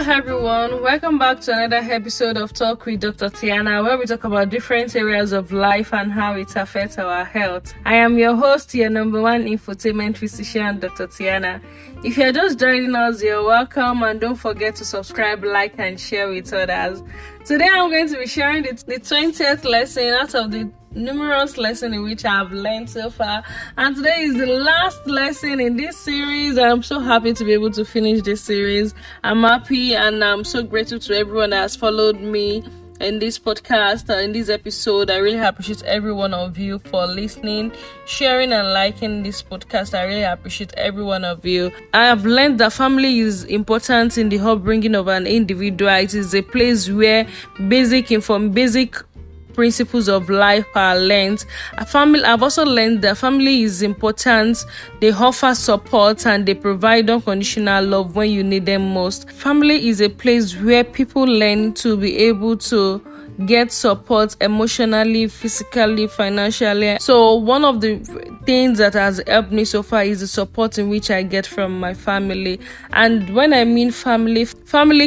Hello everyone, welcome back to another episode of Talk with Dr. Tiana, where we talk about different areas of life and how it affects our health. I am your host, your number one infotainment physician, Dr. Tiana. If you're just joining us, you're welcome, and don't forget to subscribe, like, and share with others. Today I'm going to be sharing the 20th lesson out of the numerous lessons in which I've learned so far, and today is the last lesson in this series. I'm so happy to be able to finish this series. I'm happy and I'm so grateful to everyone that has followed me in this podcast, in this episode. I really appreciate every one of you for listening, sharing, and liking this podcast. I really appreciate every one of you. I have learned that family is important in the upbringing of an individual. It is a place where basic principles of life are learned. I've also learned that family is important. They offer support and they provide unconditional love when you need them most. Family is a place where people learn to be able to get support emotionally, physically, financially. So one of the things that has helped me so far is the support in which I get from my family. And when I mean family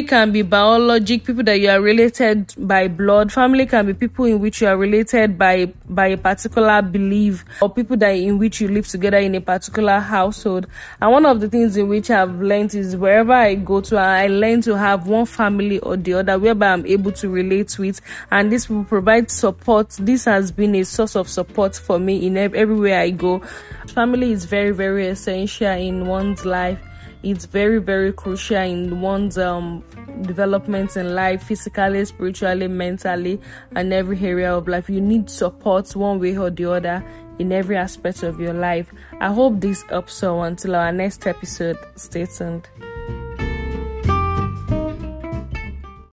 can be biologic, people that you are related by blood. Family can be people in which you are related by a particular belief, or people that in which you live together in a particular household. And one of the things in which I've learned is wherever I go to, I learn to have one family or the other whereby I'm able to relate with, and this will provide support. This has been a source of support for me in everywhere I go. Family is very, very essential in one's life. It's very, very crucial in one's development in life, physically, spiritually, mentally, and every area of life. You need support one way or the other in every aspect of your life. I hope this helps. So until our next episode, stay tuned.